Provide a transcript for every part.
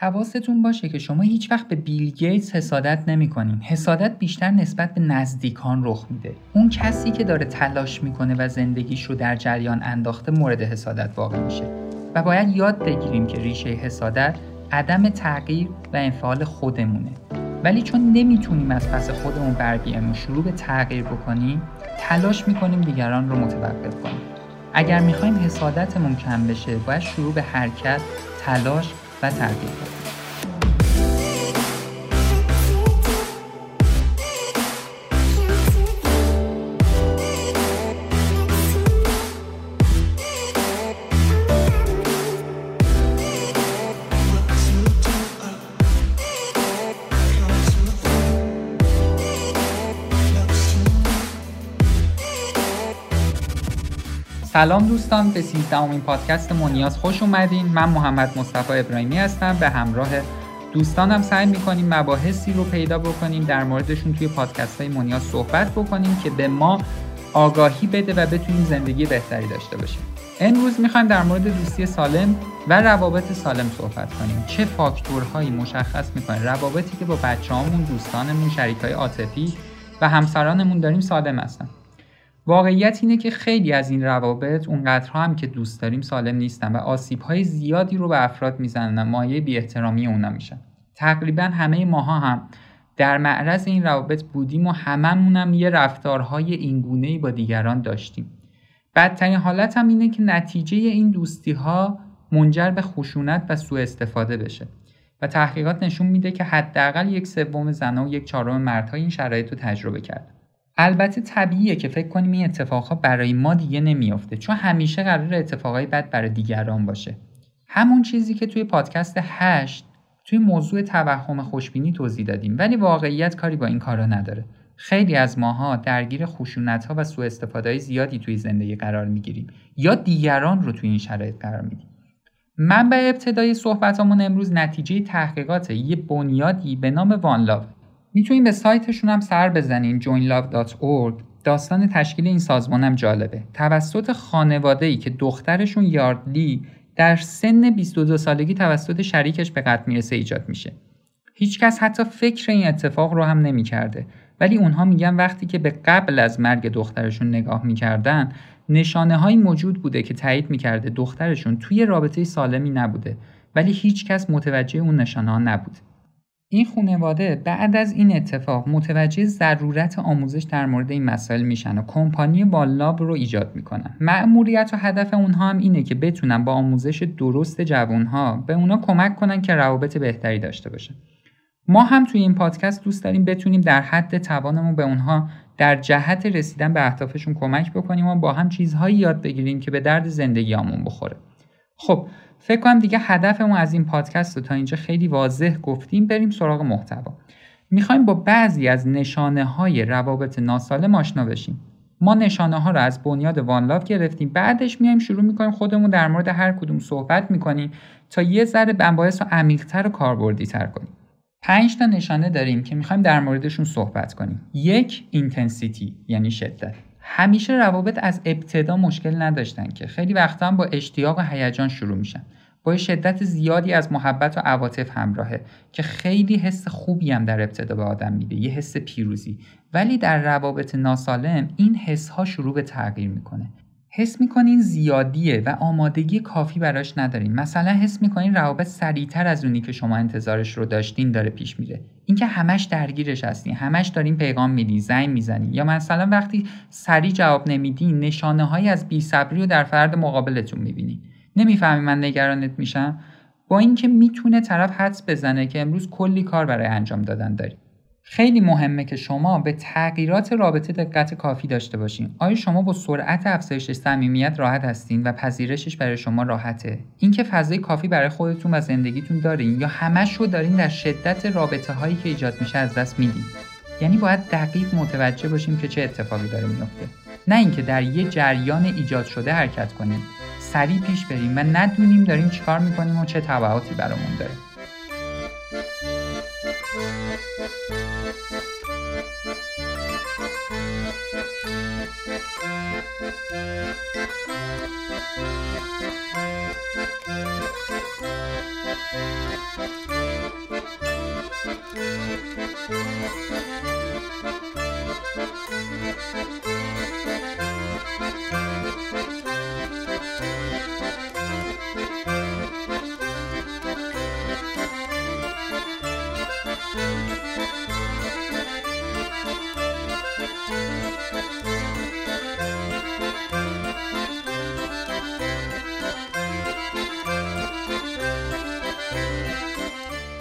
حواستون باشه که شما هیچ وقت به بیل گیتس حسادت نمی‌کنین. حسادت بیشتر نسبت به نزدیکان رخ میده. اون کسی که داره تلاش میکنه و زندگیش رو در جریان انداخته مورد حسادت واقع میشه. و باید یاد بگیریم که ریشه حسادت عدم تغییر و انفعال خودمونه. ولی چون نمیتونیم از پس خودمون بر بیایم و شروع به تغییر بکنیم، تلاش میکنیم دیگران رو متوقف کنیم. اگر میخوایم حسادتمون کم بشه، باید شروع به حرکت، تلاش و تغییر کنیم. سلام دوستان، به 13امین پادکست مونیاز خوش اومدین. من محمد مصطفی ابراهیمی هستم. به همراه دوستانم سعی می‌کنیم مباحثی رو پیدا بکنیم، در موردشون توی پادکست‌های مونیاز صحبت بکنیم که به ما آگاهی بده و بتونیم زندگی بهتری داشته باشیم. امروز می‌خوایم در مورد دوستی سالم و روابط سالم صحبت کنیم. چه فاکتورهایی مشخص می‌کنه روابطی که با بچه‌هامون، دوستانمون، شریکای عاطفی و همسرانمون داریم سالم هستن؟ واقعیت اینه که خیلی از این روابط اونقدرها هم که دوست داریم سالم نیستن و آسیب‌های زیادی رو به افراد میزنن، مایه بی‌احترامی اونا میشن. تقریبا همه ماها هم در معرض این روابط بودیم و هممون هم یه رفتارهای اینگونه‌ای با دیگران داشتیم. بدترین حالت هم اینه که نتیجه این دوستی‌ها منجر به خشونت و سوء استفاده بشه و تحقیقات نشون میده که حداقل 1/3 زن‌ها و 1/4 مردها این شرایط رو تجربه کردن. البته طبیعیه که فکر کنیم این اتفاقها برای ما دیگه نمیافته، چون همیشه قرار اتفاقای بد برای دیگران باشه. همون چیزی که توی پادکست 8 توی موضوع توهم خوشبینی توضیح دادیم، ولی واقعیت کاری با این کارا نداره. خیلی از ماها درگیر خشونت‌ها و سوء استفاده‌های زیادی توی زندگی قرار می‌گیریم یا دیگران رو توی این شرایط قرار می‌دیم. من به ابتدای صحبتامون امروز نتیجه تحقیقات یه بنیادی به نام وان لاو. میتونین به سایتشون هم سر بزنین، joinlove.org. داستان تشکیل این سازمان هم جالبه. توسط خانواده‌ای که دخترشون یاردلی در سن 22 سالگی توسط شریکش به قتل میرسه ایجاد میشه. هیچکس حتی فکر این اتفاق رو هم نمی‌کرده، ولی اونها میگن وقتی که به قبل از مرگ دخترشون نگاه می‌کردن، نشانه‌هایی موجود بوده که تایید می‌کرده دخترشون توی رابطه سالمی نبوده، ولی هیچکس متوجه اون نشانه‌ها نبوده. این خانواده بعد از این اتفاق متوجه ضرورت آموزش در مورد این مسائل میشن و کمپانی وان لاب رو ایجاد میکنن. مأموریت و هدف اونها هم اینه که بتونن با آموزش درست جوانها به اونا کمک کنن که روابط بهتری داشته باشن. ما هم توی این پادکست دوست داریم بتونیم در حد توانمون به اونها در جهت رسیدن به اهدافشون کمک بکنیم و با هم چیزهایی یاد بگیریم که به درد زندگیامون بخوره. خب فکر کنم دیگه هدفمون از این پادکست رو تا اینجا خیلی واضح گفتیم. بریم سراغ محتوا. میخوایم با بعضی از نشانه‌های روابط ناسالم آشنا بشیم. ما نشانه‌ها رو از بنیاد وان لاو گرفتیم. بعدش میایم شروع میکنیم خودمون در مورد هر کدوم صحبت میکنیم تا یه ذره بنباعث و عمیق‌تر و کاربردی‌تر کنیم. 5 تا نشانه داریم که میخوایم در موردشون صحبت کنیم. 1. اینتنسیتی، یعنی شدت. همیشه روابط از ابتدا مشکل نداشتن که خیلی وقتا هم با اشتیاق و هیجان شروع میشن. با شدت زیادی از محبت و عواطف همراهه که خیلی حس خوبی هم در ابتدا به آدم میده، یه حس پیروزی. ولی در روابط ناسالم این حس ها شروع به تغییر میکنه. حس میکنین زیادیه و آمادگی کافی براش ندارین. مثلا حس میکنین روابط سریعتر از اونی که شما انتظارش رو داشتین داره پیش میره. اینکه همش درگیرش هستین، همش دارین پیغام میدین، زنگ میزنین، یا مثلا وقتی سریع جواب نمیدین نشانه‌هایی از بی‌صبری رو در فرد مقابلتون میبینین. نمیفهمی من نگرانت میشم؟ با اینکه میتونه طرف حدس بزنه که امروز کلی کار برای انجام دادن داری. خیلی مهمه که شما به تغییرات رابطه دقت کافی داشته باشین. آیا شما با سرعت افزایش صمیمیت راحت هستین و پذیرشش برای شما راحته؟ اینکه فضای کافی برای خودتون و زندگیتون دارین، یا همش رو دارین در شدت رابطه هایی که ایجاد میشه از دست میدین؟ یعنی باید دقیق متوجه باشیم که چه اتفاقی داره میفته، نه اینکه در یه جریان ایجاد شده حرکت کنیم، سریع پیش بریم و ندونیم داریم چیکار میکنیم و چه تبعاتی برامون داره.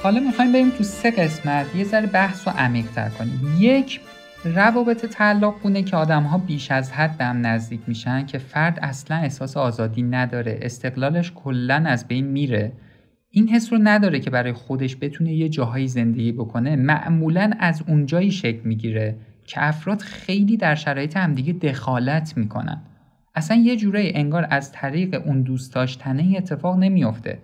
حالا میخوایم بریم تو سه قسمت یه ذره بحث رو عمیق‌تر کنیم. یک، روابط طلاق‌گونه که آدم‌ها بیش از حد به هم نزدیک میشن که فرد اصلا احساس آزادی نداره، استقلالش کلاً از بین میره. این حس رو نداره که برای خودش بتونه یه جاهایی زندگی بکنه. معمولاً از اونجایی شکل میگیره که افراد خیلی در شرایط همدیگه دخالت میکنن. اصلا یه جورایی انگار از طریق اون دوست داشتنه اتفاق نمیفته.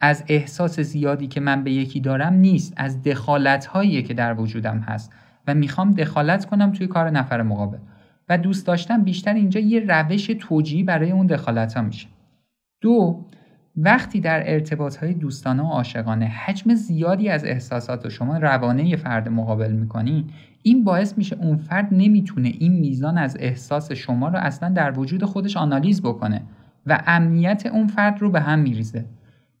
از احساس زیادی که من به یکی دارم نیست، از دخالت‌هایی که در وجودم هست و میخوام دخالت کنم توی کار نفر مقابل. و دوست داشتن بیشتر اینجا یه روش توجیهی برای اون دخالت‌ها میشه. دو، وقتی در ارتباط‌های دوستانه و عاشقانه حجم زیادی از احساسات رو شما روانه یه فرد مقابل می‌کنین، این باعث میشه اون فرد نمیتونه این میزان از احساس شما رو اصلا در وجود خودش آنالیز بکنه و امنیت اون فرد رو به هم میریزه.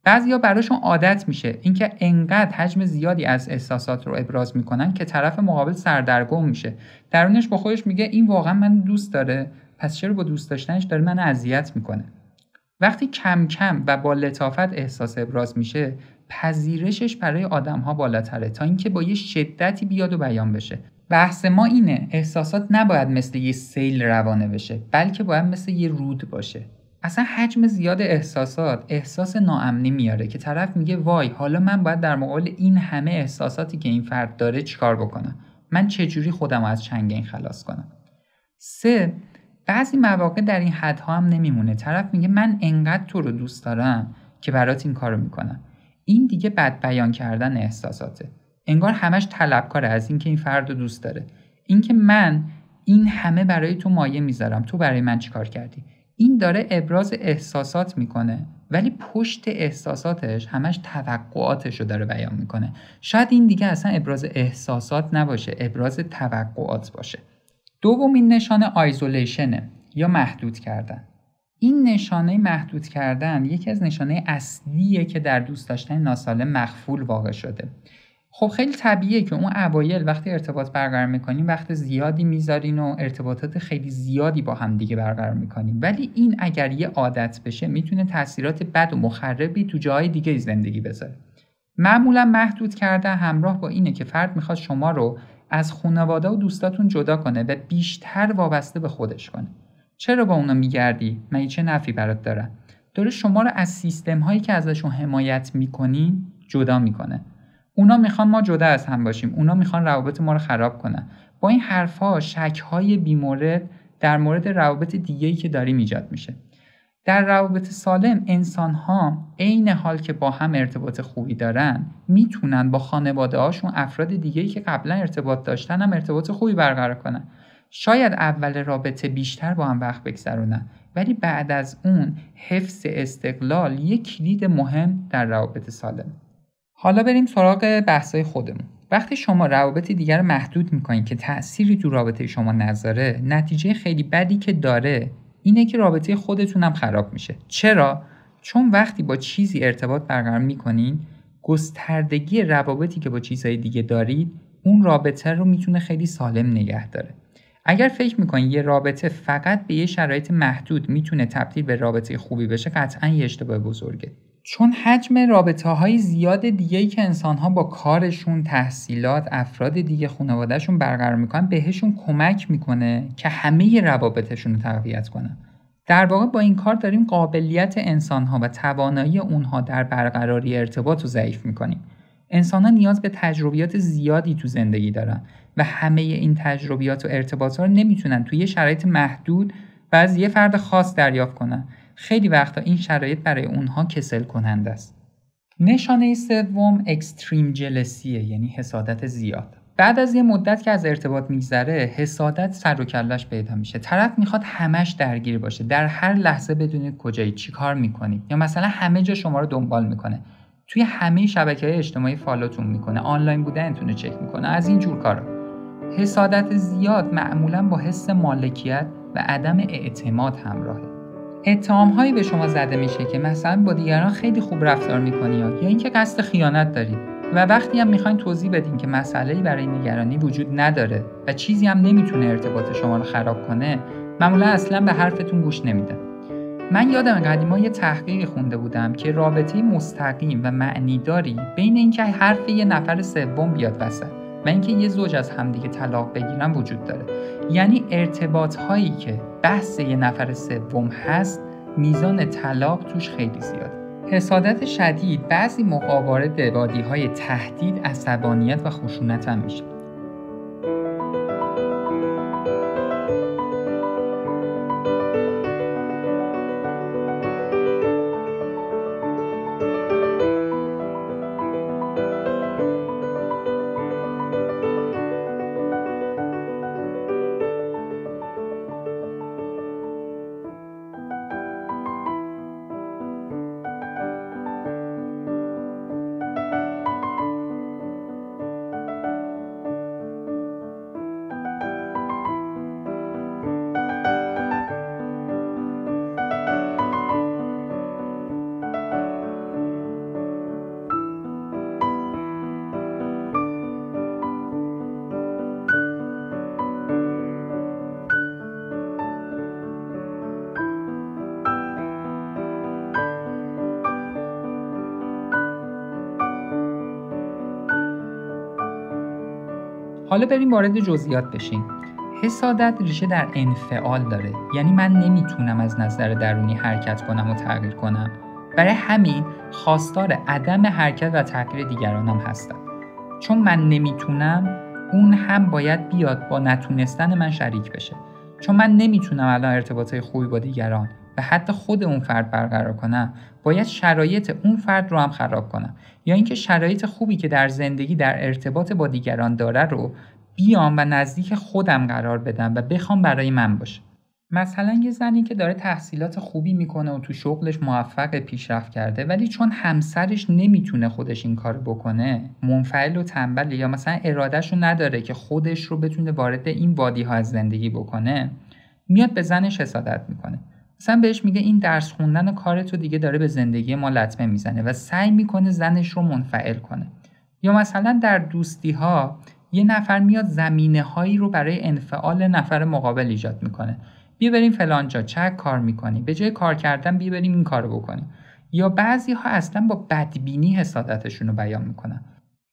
بعضیا براشون عادت میشه اینکه انقدر حجم زیادی از احساسات رو ابراز میکنن که طرف مقابل سردرگم میشه. درونش با خودش میگه این واقعا من دوست داره، پس چرا با دوست داشتنش داره من اذیت میکنه. وقتی کم کم و با لطافت احساس ابراز میشه، پذیرشش برای آدم‌ها بالاتره تا اینکه با یه شدتی بیاد و بیان بشه. بحث ما اینه، احساسات نباید مثل یه سیل روانه بشه، بلکه باید مثل یه رود باشه. اصلا حجم زیاد احساسات احساس ناامنی میاره که طرف میگه وای حالا من باید در مقابل این همه احساساتی که این فرد داره چیکار بکنم؟ من چجوری خودم رو از چنگ این خلاص کنم؟ سه، بعضی مواقع در این حدها هم نمیمونه. طرف میگه من انقدر تو رو دوست دارم که برات این کارو میکنم. این دیگه بد بیان کردن احساساته. انگار همش طلبکاره از اینکه این فرد رو دوست داره. اینکه من این همه برای تو مایه میذارم، تو برای من چیکار کردی؟ این داره ابراز احساسات میکنه ولی پشت احساساتش همش توقعاتش رو داره بیان میکنه. شاید این دیگه اصلا ابراز احساسات نباشه، ابراز توقعات باشه. دومین نشانه آیزولیشنه یا محدود کردن. این نشانه محدود کردن یکی از نشانه اصلیه که در دوست داشتن ناسالم مخفول واقع شده. خب خیلی طبیعیه که اون اوایل وقتی ارتباط برقرار میکنین وقت زیادی میذارین و ارتباطات خیلی زیادی با هم دیگه برقرار میکنین، ولی این اگر یه عادت بشه میتونه تاثیرات بد و مخربی تو جای دیگه زندگی بذاره. معمولا محدود کردن همراه با اینه که فرد میخواد شما رو از خانواده و دوستاتون جدا کنه و بیشتر وابسته به خودش کنه. چرا با اونا میگردی؟ من چه نفعی برات داره؟ داره شما رو از سیستم هایی که ازشون حمایت میکنین جدا میکنه. اونا میخوان ما جدا از هم باشیم، اونا میخوان روابط ما رو خراب کنن. با این حرفا شک‌های بی‌مورد در مورد روابط دیگه‌ای که داریم ایجاد میشه. در روابط سالم انسان‌ها عین حال که با هم ارتباط خوبی دارن، میتونن با خانواده‌هاشون افراد دیگه‌ای که قبلا ارتباط داشتن هم ارتباط خوبی برقرار کنن. شاید اول رابطه بیشتر با هم وقت بگذرونن، ولی بعد از اون حفظ استقلال یک کلید مهم در روابط سالم. حالا بریم سراغ بحثای خودمون. وقتی شما روابط دیگر رو محدود میکنین که تأثیری تو رابطه شما نذاره، نتیجه خیلی بدی که داره اینه که رابطه خودتون هم خراب میشه. چرا؟ چون وقتی با چیزی ارتباط برقرار میکنین، گستردگی روابطی که با چیزهای دیگه دارید اون رابطه رو میتونه خیلی سالم نگه داره. اگر فکر میکنین یه رابطه فقط به یه شرایط محدود میتونه تبدیل به رابطه خوبی بشه، قطعاً یه اشتباه بزرگه. چون حجم رابطه‌های زیاد دیگه‌ای که انسان‌ها با کارشون، تحصیلات، افراد دیگه خانواده‌شون برقرار می‌کنن بهشون کمک می‌کنه که همه روابطشون رو تقویت کنن. در واقع با این کار داریم قابلیت انسان‌ها و توانایی اونها در برقراری ارتباط رو ضعیف می‌کنیم. انسان‌ها نیاز به تجربیات زیادی تو زندگی دارن و همه این تجربیات و ارتباط‌ها رو نمی‌تونن توی شرایط محدود و از یه فرد خاص دریافت کنن. خیلی وقتا این شرایط برای اونها کسل کننده است. نشانه سوم اکستریم جلسیه، یعنی حسادت زیاد. بعد از یه مدت که از ارتباط میگذره، حسادت سر و کله‌اش پیدا میشه. طرف میخواد همش درگیر باشه، در هر لحظه بدونه کجایی، چیکار میکنی، یا مثلا همه جا شما رو دنبال میکنه، توی همه شبکه‌های اجتماعی فالوتون میکنه، آنلاین بودنتون رو چک میکنه، از این جور کارا. حسادت زیاد معمولا با حس مالکیت و عدم اعتماد همراهه. اتهام‌هایی به شما زده میشه که مثلا با دیگران خیلی خوب رفتار می‌کنی یا اینکه قصد خیانت دارید، و وقتی هم می‌خواید توضیح بدین که مسئله‌ای برای نگرانی وجود نداره و چیزی هم نمیتونه ارتباط شما رو خراب کنه، معمولا اصلا به حرفتون گوش نمیده. من یادم قدیما یه تحقیقی خونده بودم که رابطه مستقیم و معنیداری بین اینکه حرف یه نفر سوم بیاد وسط و اینکه یه زوج از همدیگه طلاق بگیرن وجود داره. یعنی ارتباط هایی که بحث یه نفر سوم هست میزان طلاق توش خیلی زیاده. حسادت شدید بعضی موقع وارد وادی‌های تهدید، عصبانیت و خشونت هم میشه. حالا بریم وارد جزئیات بشیم. حسادت ریشه در انفعال داره. یعنی من نمیتونم از نظر درونی حرکت کنم و تغییر کنم. برای همین خواستار عدم حرکت و تغییر دیگرانم هستم. چون من نمیتونم، اون هم باید بیاد با نتونستن من شریک بشه. چون من نمیتونم الان ارتباطهای خوبی با دیگران و حتی خود اون فرد برقرار کنم، باید شرایط اون فرد رو هم خراب کنم، یا اینکه شرایط خوبی که در زندگی در ارتباط با دیگران داره رو بیام و نزدیک خودم قرار بدم و بخوام برای من باشه. مثلا یه زنی که داره تحصیلات خوبی میکنه و تو شغلش موفق پیشرفت کرده، ولی چون همسرش نمیتونه خودش این کار بکنه، منفعل و تنبله یا مثلا ارادهش رو نداره که خودش رو بتونه وارد این وادی‌ها از زندگی بکنه، میاد به زنش حسادت میکنه. مثلا بهش میگه این درس خوندن و کار تو دیگه داره به زندگی ما لطمه میزنه و سعی میکنه زنش رو منفعل کنه. یا مثلا در دوستی ها یه نفر میاد زمینه هایی رو برای انفعال نفر مقابل ایجاد میکنه. بیا بریم فلان جا، چه کار میکنی؟ به جای کار کردن بیا بریم این کارو بکنیم. یا بعضی ها اصلا با بدبینی حسادتشون رو بیان میکنن.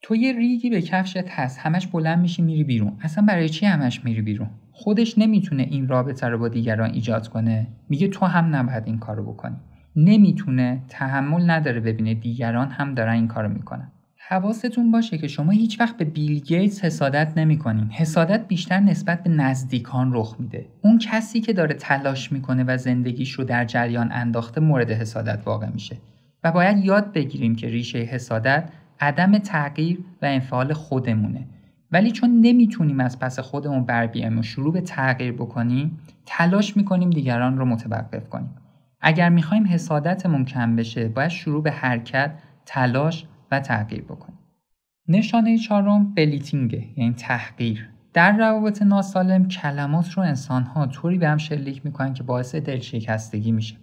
تو یه ریگی به کفشت هست، همش بلند میشی میری بیرون. اصلا برای چی همش میری بیرون؟ خودش نمیتونه این رابطه رو با دیگران ایجاد کنه، میگه تو هم نباید این کارو بکنی. نمیتونه، تحمل نداره ببینه دیگران هم دارن این کارو میکنن. حواستون باشه که شما هیچ وقت به بیل گیتس حسادت نمیکنین. حسادت بیشتر نسبت به نزدیکان رخ میده. اون کسی که داره تلاش میکنه و زندگیش رو در جریان انداخته مورد حسادت واقع میشه. و باید یاد بگیریم که ریشه حسادت عدم تغییر و انفعال خودمونه. ولی چون نمیتونیم از پس خودمون بر بیایم و شروع به تغییر بکنیم، تلاش میکنیم دیگران رو متوقف کنیم. اگر میخوایم حسادتمون کم بشه، باید شروع به حرکت، تلاش و تغییر بکنیم. نشانه چهارم بلیتینگه، یعنی تحقیر. در روابط ناسالم کلمات رو انسانها طوری به هم شلیک میکنن که باعث دلشکستگی میشه.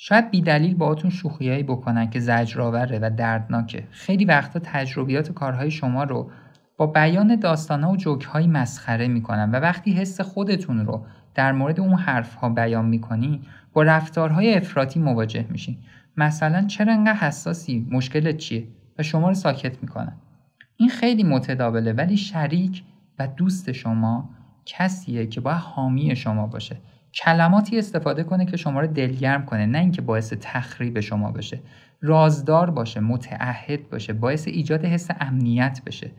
شاید بی‌دلیل باهاتون شوخیایی بکنن که زجرآوره و دردناکه. خیلی وقتا تجربیات و کارهای شما رو با بیان داستان‌ها و جوک‌های مسخره می‌کنن و وقتی حس خودتون رو در مورد اون حرف‌ها بیان می‌کنی، با رفتارهای افراطی مواجه میشین. مثلا چرا انقدر حساسی؟ مشکلت چیه؟ و شما رو ساکت می‌کنن. این خیلی متداوله، ولی شریک و دوست شما کسیه که باید حامی شما باشه. کلماتی استفاده کنه که شما رو دلگرم کنه، نه اینکه باعث تخریب شما بشه. رازدار باشه، متعهد باشه، باعث ایجاد حس امنیت بشه.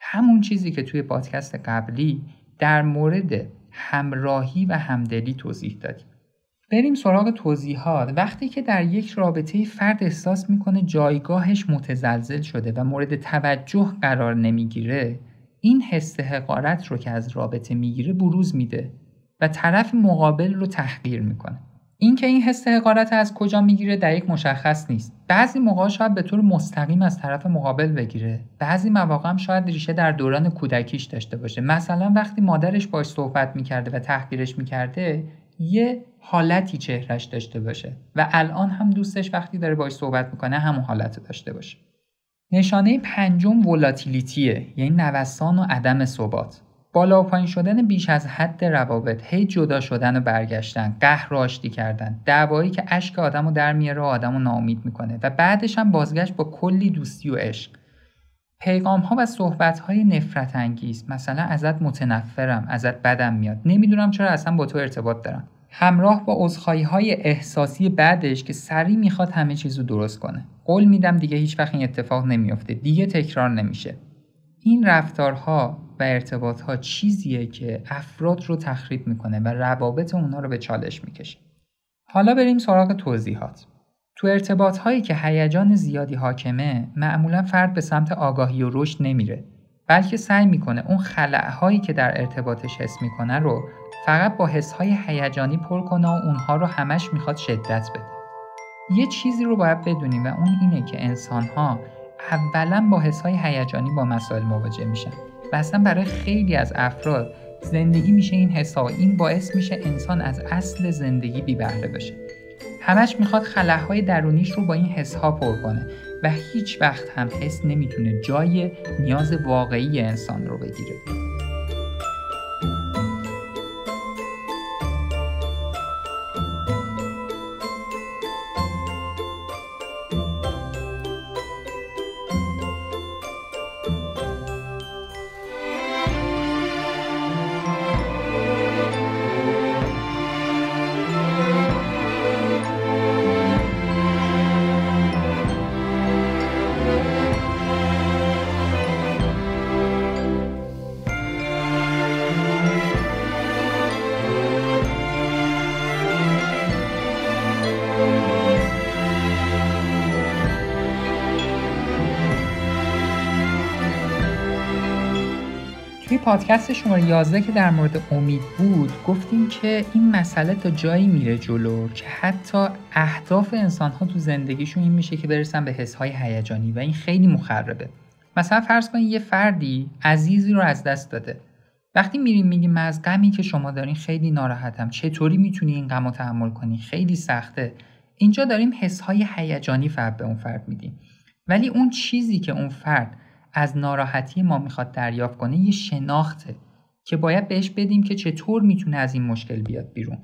همون چیزی که توی پادکست قبلی در مورد همراهی و همدلی توضیح دادیم. بریم سراغ توضیحات. وقتی که در یک رابطه فرد احساس میکنه جایگاهش متزلزل شده و مورد توجه قرار نمیگیره، این حس حقارت رو که از رابطه میگیره بروز میده و طرف مقابل رو تحقیر میکنه. اینکه این حس حقارت از کجا میگیره دقیق مشخص نیست. بعضی موقع شاید به طور مستقیم از طرف مقابل بگیره، بعضی مواقع هم شاید ریشه در دوران کودکیش داشته باشه. مثلا وقتی مادرش باهاش صحبت میکرده و تحقیرش میکرده، یه حالتی چهرهش داشته باشه و الان هم دوستش وقتی داره باهاش صحبت میکنه همون حالت رو داشته باشه. نشانه پنجم ولاتیلیتیه، یعنی نوسان و عدم ثبات. بالا و پایین شدن بیش از حد روابط، هی جدا شدن و برگشتن، قهر و آشتی کردن، دعوایی که اشک آدمو در میاره و آدمو ناامید میکنه و بعدش هم بازگشت با کلی دوستی و عشق. پیغام ها و صحبت های نفرت انگیز، مثلا ازت متنفرم، ازت بدم میاد، نمیدونم چرا اصلا با تو ارتباط دارم، همراه با عذرخواهی های احساسی بعدش که سریع میخواد همه چیزو درست کنه. قول میدم دیگه هیچ وقت این اتفاق نمیفته، دیگه تکرار نمیشه. این رفتارها و ارتباطها چیزیه که افراد رو تخریب میکنه و روابط اونا رو به چالش میکشه. حالا بریم سراغ توضیحات. تو ارتباطهایی که هیجان زیادی حاکمه، معمولا فرد به سمت آگاهی و رشد نمیره، بلکه سعی میکنه اون خلأهایی که در ارتباطش حس میکنه رو فقط با حسهای هیجانی پر کنه و اونها رو همش میخواد شدت بده. یه چیزی رو باید بدونیم و اون اینه که انسان‌ها اولا با حسهای هیجانی با مسائل مواجه میشن و اصلا برای خیلی از افراد زندگی میشه این حسها، این باعث میشه انسان از اصل زندگی بی بهره بشه. همش میخواد خلاهای درونیش رو با این حسها پر کنه و هیچ وقت هم حس نمیتونه جای نیاز واقعی انسان رو بگیره. پادکست شماره 11 که در مورد امید بود، گفتیم که این مسئله تا جایی میره جلو که حتی اهداف انسان‌ها تو زندگیشون این میشه که برسن به حس‌های هیجانی و این خیلی مخربه. مثلا فرض کنید یه فردی عزیزی رو از دست داده. وقتی میریم میگیم من از غمی که شما دارین خیلی ناراحتم، چطوری میتونی این غمو تحمل کنی؟ خیلی سخته. اینجا داریم حس‌های هیجانی به اون فرد میدیم. ولی اون چیزی که اون فرد از ناراحتی ما میخواد دریافت کنه یه شناخته که باید بهش بدیم که چطور میتونه از این مشکل بیاد بیرون.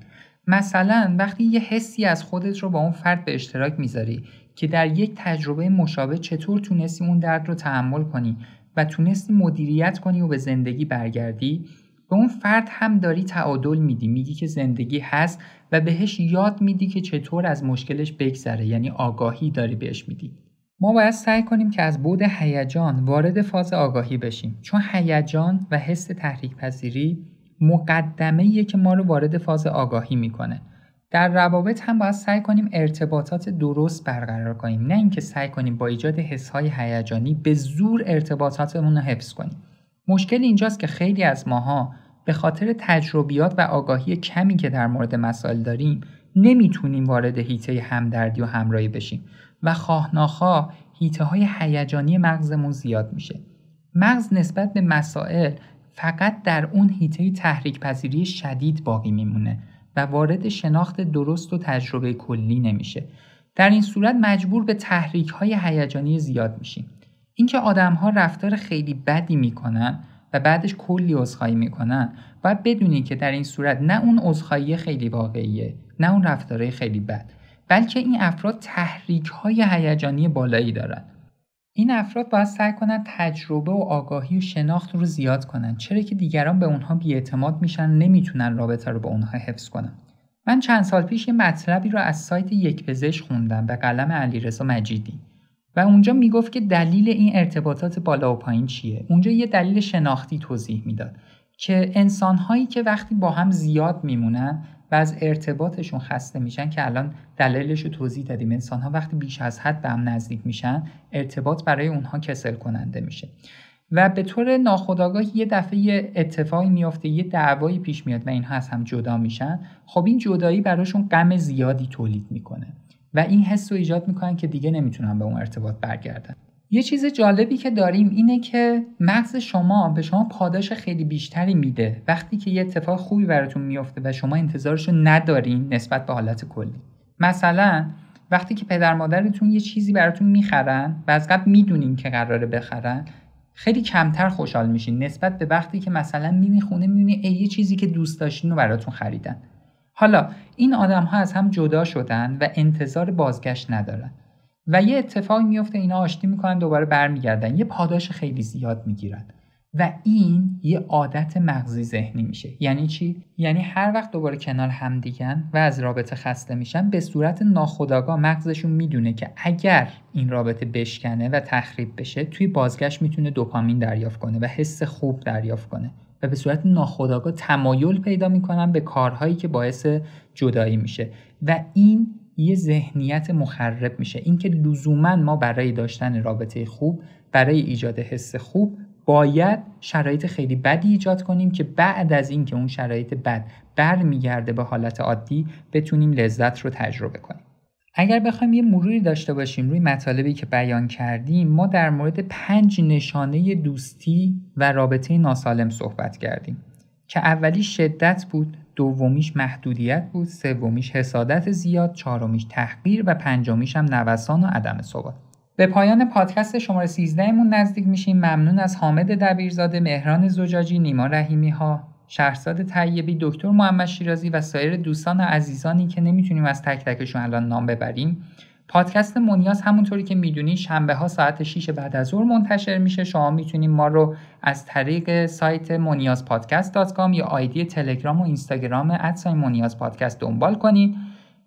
مثلا وقتی یه حسی از خودت رو با اون فرد به اشتراک میذاری که در یک تجربه مشابه چطور تونستی اون درد رو تحمل کنی و تونستی مدیریت کنی و به زندگی برگردی، به اون فرد هم داری تعادل میدی، میگی که زندگی هست و بهش یاد میدی که چطور از مشکلش بگذره، یعنی آگاهی داری بهش میدی. ما باید سعی کنیم که از بعد هیجان وارد فاز آگاهی بشیم، چون هیجان و حس تحریک‌پذیری مقدمه‌ایه که ما رو وارد فاز آگاهی میکنه. در روابط هم باید سعی کنیم ارتباطات درست برقرار کنیم، نه اینکه سعی کنیم با ایجاد حس‌های هیجانی به زور ارتباطاتمون رو حفظ کنیم. مشکل اینجاست که خیلی از ماها به خاطر تجربیات و آگاهی کمی که در مورد مسائل داریم نمیتونیم وارد حیطه همدردی و همراهی بشیم و خواه ناخواه حیطه‌های هیجانی مغزمون زیاد میشه. مغز نسبت به مسائل فقط در اون حیطه تحریک‌پذیری شدید باقی میمونه و وارد شناخت درست و تجربه کلی نمیشه. در این صورت مجبور به تحریک‌های هیجانی زیاد میشیم. اینکه آدم‌ها رفتار خیلی بدی میکنن و بعدش کلی عذرخواهی میکنن، باید بدونی که در این صورت نه اون عذرخواهی خیلی واقعیه، نه اون رفتاره خیلی بد، بلکه این افراد تحریک‌های هیجانی بالایی دارن. این افراد باید سعی کنن تجربه و آگاهی و شناخت رو زیاد کنن، چرا که دیگران به اونها بی‌اعتماد میشن، نمیتونن رابطه رو با اونها حفظ کنن. من چند سال پیش یه مطلبی رو از سایت یک پزشک خوندم به قلم علیرضا مجیدی و اونجا میگفت که دلیل این ارتباطات بالا و پایین چیه. اونجا یه دلیل شناختی توضیح میداد که انسان‌هایی که وقتی با هم زیاد میمونن و از ارتباطشون خسته میشن، که الان دلایلش رو توضیح دادیم، انسان‌ها وقتی بیش از حد به هم نزدیک میشن ارتباط برای اونها کسل کننده میشه و به طور ناخودآگاه یه دفعه اتفاقی میفته، یه دعوایی پیش میاد و اینها از هم جدا میشن. خب این جدایی براشون غم زیادی تولید میکنه و این حس رو ایجاد میکنن که دیگه نمیتونن به اون ارتباط برگردن. یه چیز جالبی که داریم اینه که مغز شما به شما پاداش خیلی بیشتری میده وقتی که یه اتفاق خوبی براتون میفته و شما انتظارشو ندارین نسبت به حالت کلی. مثلا وقتی که پدر مادرتون یه چیزی براتون میخرن و از قبل میدونین که قراره بخرن، خیلی کمتر خوشحال میشین نسبت به وقتی که مثلا میبینی خونه میبینی یه چیزی که دوست داشتین رو براتون خریدن. حالا این آدم‌ها از هم جدا شدن و انتظار بازگشت ندارن و یه اتفاقی میفته، اینا آشتی میکنن، دوباره برمیگردن، یه پاداش خیلی زیاد میگیرن و این یه عادت مغزی ذهنی میشه. یعنی چی؟ یعنی هر وقت دوباره کنار هم دیگن و از رابطه خسته میشن، به صورت ناخودآگاه مغزشون میدونه که اگر این رابطه بشکنه و تخریب بشه، توی بازگشت میتونه دوپامین دریافت کنه و حس خوب دریافت کنه و به صورت ناخودآگاه تمایل پیدا میکنن به کارهایی که باعث جدایی میشه و این یه ذهنیت مخرب میشه. اینکه لزوما ما برای داشتن رابطه خوب، برای ایجاد حس خوب باید شرایط خیلی بدی ایجاد کنیم که بعد از این که اون شرایط بد برمیگرده به حالت عادی، بتونیم لذت رو تجربه کنیم. اگر بخوایم یه مروری داشته باشیم روی مطالبی که بیان کردیم، ما در مورد 5 نشانه دوستی و رابطه ناسالم صحبت کردیم که اولی شدت بود، دومیش محدودیت بود، سومیش حسادت زیاد، چهارمیش تحقیر و پنجمیش هم نوسان و عدم ثبات. به پایان پادکست شماره 13 مون نزدیک میشیم. ممنون از حامد دبیرزاده، مهران زجاجی، نیما رحیمی ها، شهرزاد طیبی، دکتر محمد شیرازی و سایر دوستان و عزیزانی که نمیتونیم از تک تکشون الان نام ببریم. پادکست مونیاز همونطوری که میدونی شنبه ها ساعت 6 بعد از ظهر منتشر میشه. شما میتونید ما رو از طریق سایت moniazpodcast.com یا آیدی تلگرام و اینستاگرام @moniazpodcast دنبال کنید.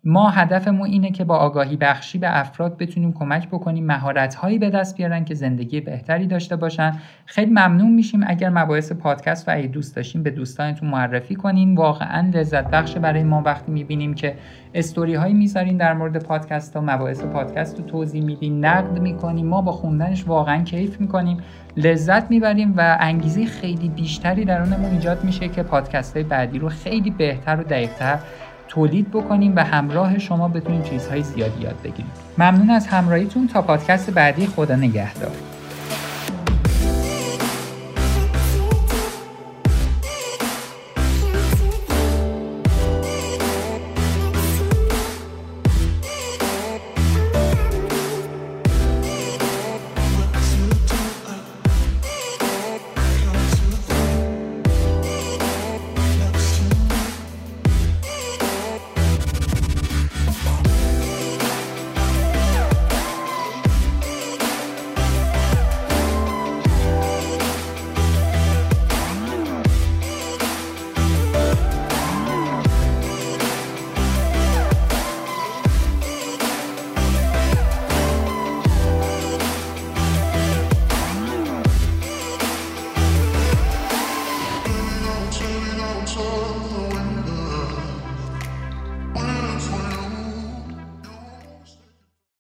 ما هدفمون اینه که با آگاهی بخشی به افراد بتونیم کمک بکنیم مهارت‌هایی به دست بیارن که زندگی بهتری داشته باشن. خیلی ممنون میشیم اگر مباحث پادکست رو اگه دوست داشتین به دوستانتون معرفی کنین. واقعا لذت بخش برای ما وقتی میبینیم که استوری‌هایی میذارین در مورد پادکست ها، مباحث پادکست رو توضیح میدین، نقد میکنین. ما با خوندنش واقعا کیف میکنیم، لذت میبریم و انگیزه خیلی بیشتری درونمون ایجاد میشه که پادکست‌های بعدی رو خیلی بهتر و دقیق‌تر تولید بکنیم و همراه شما بتونیم چیزهای زیادی یاد بگیریم. ممنون از همراهیتون. تا پادکست بعدی، خدا نگهدار.